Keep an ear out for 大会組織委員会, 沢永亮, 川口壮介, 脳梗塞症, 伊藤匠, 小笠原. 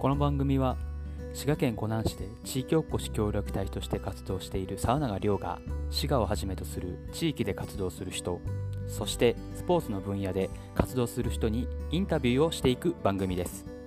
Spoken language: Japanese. この番組は滋賀県湖南市で地域おこし協力隊として活動している沢永亮が滋賀をはじめとする地域で活動する人、そしてスポーツの分野で活動する人にインタビューをしていく番組です。